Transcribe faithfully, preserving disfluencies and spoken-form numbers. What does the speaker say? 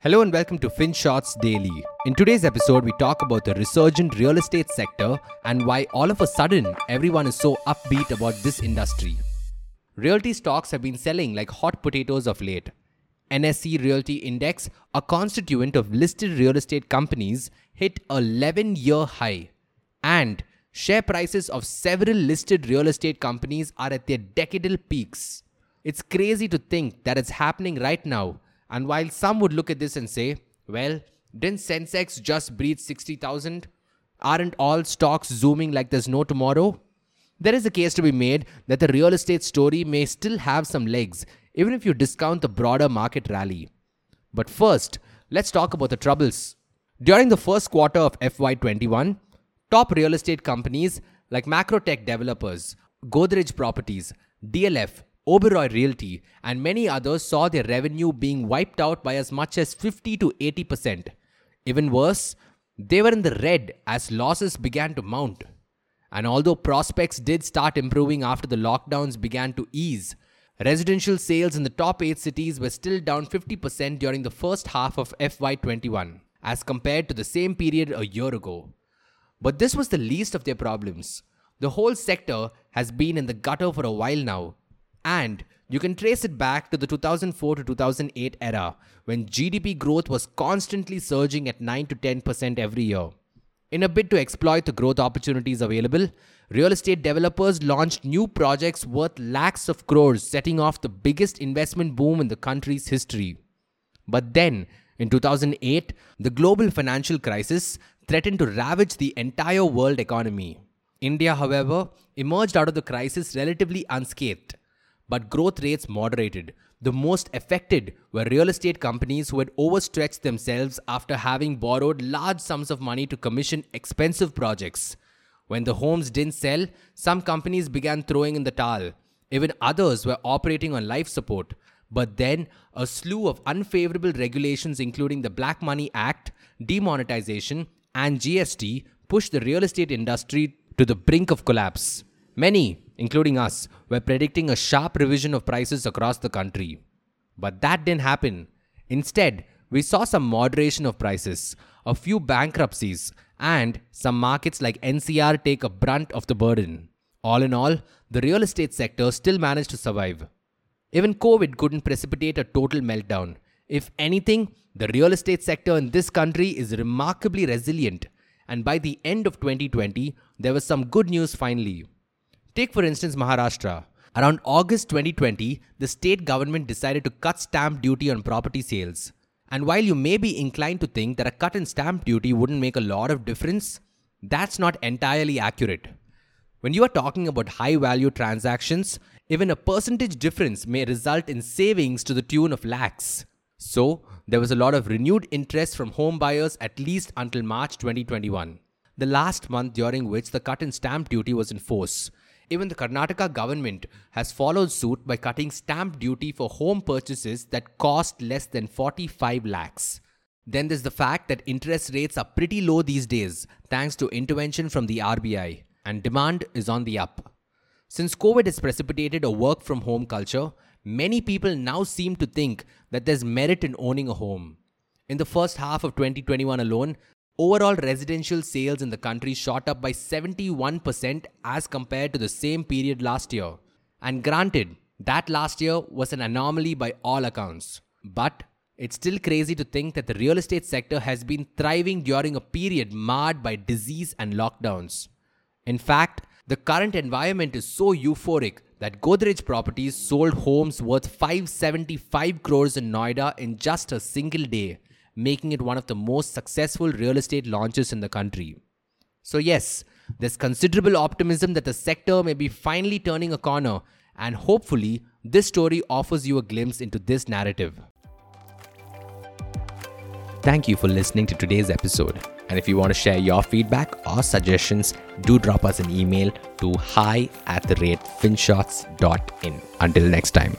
Hello and welcome to Finshots Daily. In today's episode, we talk about the resurgent real estate sector and why all of a sudden everyone is so upbeat about this industry. Realty stocks have been selling like hot potatoes of late. N S E Realty Index, a constituent of listed real estate companies, hit an eleven-year high. And share prices of several listed real estate companies are at their decadal peaks. It's crazy to think that it's happening right now. And while some would look at this and say, well, didn't Sensex just breach sixty thousand? Aren't all stocks zooming like there's no tomorrow? There is a case to be made that the real estate story may still have some legs, even if you discount the broader market rally. But first, let's talk about the troubles. During the first quarter of F Y twenty-one, top real estate companies like Macrotech Developers, Godrej Properties, D L F, Oberoi Realty and many others saw their revenue being wiped out by as much as fifty to eighty percent. Even worse, they were in the red as losses began to mount. And although prospects did start improving after the lockdowns began to ease, residential sales in the top eight cities were still down fifty percent during the first half of F Y twenty-one, as compared to the same period a year ago. But this was the least of their problems. The whole sector has been in the gutter for a while now. And you can trace it back to the two thousand four to two thousand eight era, when G D P growth was constantly surging at nine to ten percent every year. In a bid to exploit the growth opportunities available, real estate developers launched new projects worth lakhs of crores, setting off the biggest investment boom in the country's history. But then, in two thousand eight, the global financial crisis threatened to ravage the entire world economy. India, however, emerged out of the crisis relatively unscathed. But growth rates moderated. The most affected were real estate companies who had overstretched themselves after having borrowed large sums of money to commission expensive projects. When the homes didn't sell, some companies began throwing in the towel. Even others were operating on life support. But then, a slew of unfavorable regulations including the Black Money Act, demonetization, and G S T pushed the real estate industry to the brink of collapse. Many, including us, were predicting a sharp revision of prices across the country. But that didn't happen. Instead, we saw some moderation of prices, a few bankruptcies, and some markets like N C R take a brunt of the burden. All in all, the real estate sector still managed to survive. Even COVID couldn't precipitate a total meltdown. If anything, the real estate sector in this country is remarkably resilient. And by the end of twenty twenty, there was some good news finally. Take for instance Maharashtra. Around August twenty twenty, the state government decided to cut stamp duty on property sales. And while you may be inclined to think that a cut in stamp duty wouldn't make a lot of difference, that's not entirely accurate. When you are talking about high-value transactions, even a percentage difference may result in savings to the tune of lakhs. So, there was a lot of renewed interest from home buyers at least until March twenty twenty-one, the last month during which the cut in stamp duty was in force. Even the Karnataka government has followed suit by cutting stamp duty for home purchases that cost less than forty-five lakhs. Then there's the fact that interest rates are pretty low these days thanks to intervention from the R B I, and demand is on the up. Since COVID has precipitated a work from home culture, many people now seem to think that there's merit in owning a home. In the first half of twenty twenty-one alone, overall residential sales in the country shot up by seventy-one percent as compared to the same period last year. And granted, that last year was an anomaly by all accounts. But it's still crazy to think that the real estate sector has been thriving during a period marred by disease and lockdowns. In fact, the current environment is so euphoric that Godrej Properties sold homes worth five hundred seventy-five crores in Noida in just a single day, making it one of the most successful real estate launches in the country. So yes, there's considerable optimism that the sector may be finally turning a corner, and hopefully this story offers you a glimpse into this narrative. Thank you for listening to today's episode. And if you want to share your feedback or suggestions, do drop us an email to hi at the rate finshots dot in. Until next time.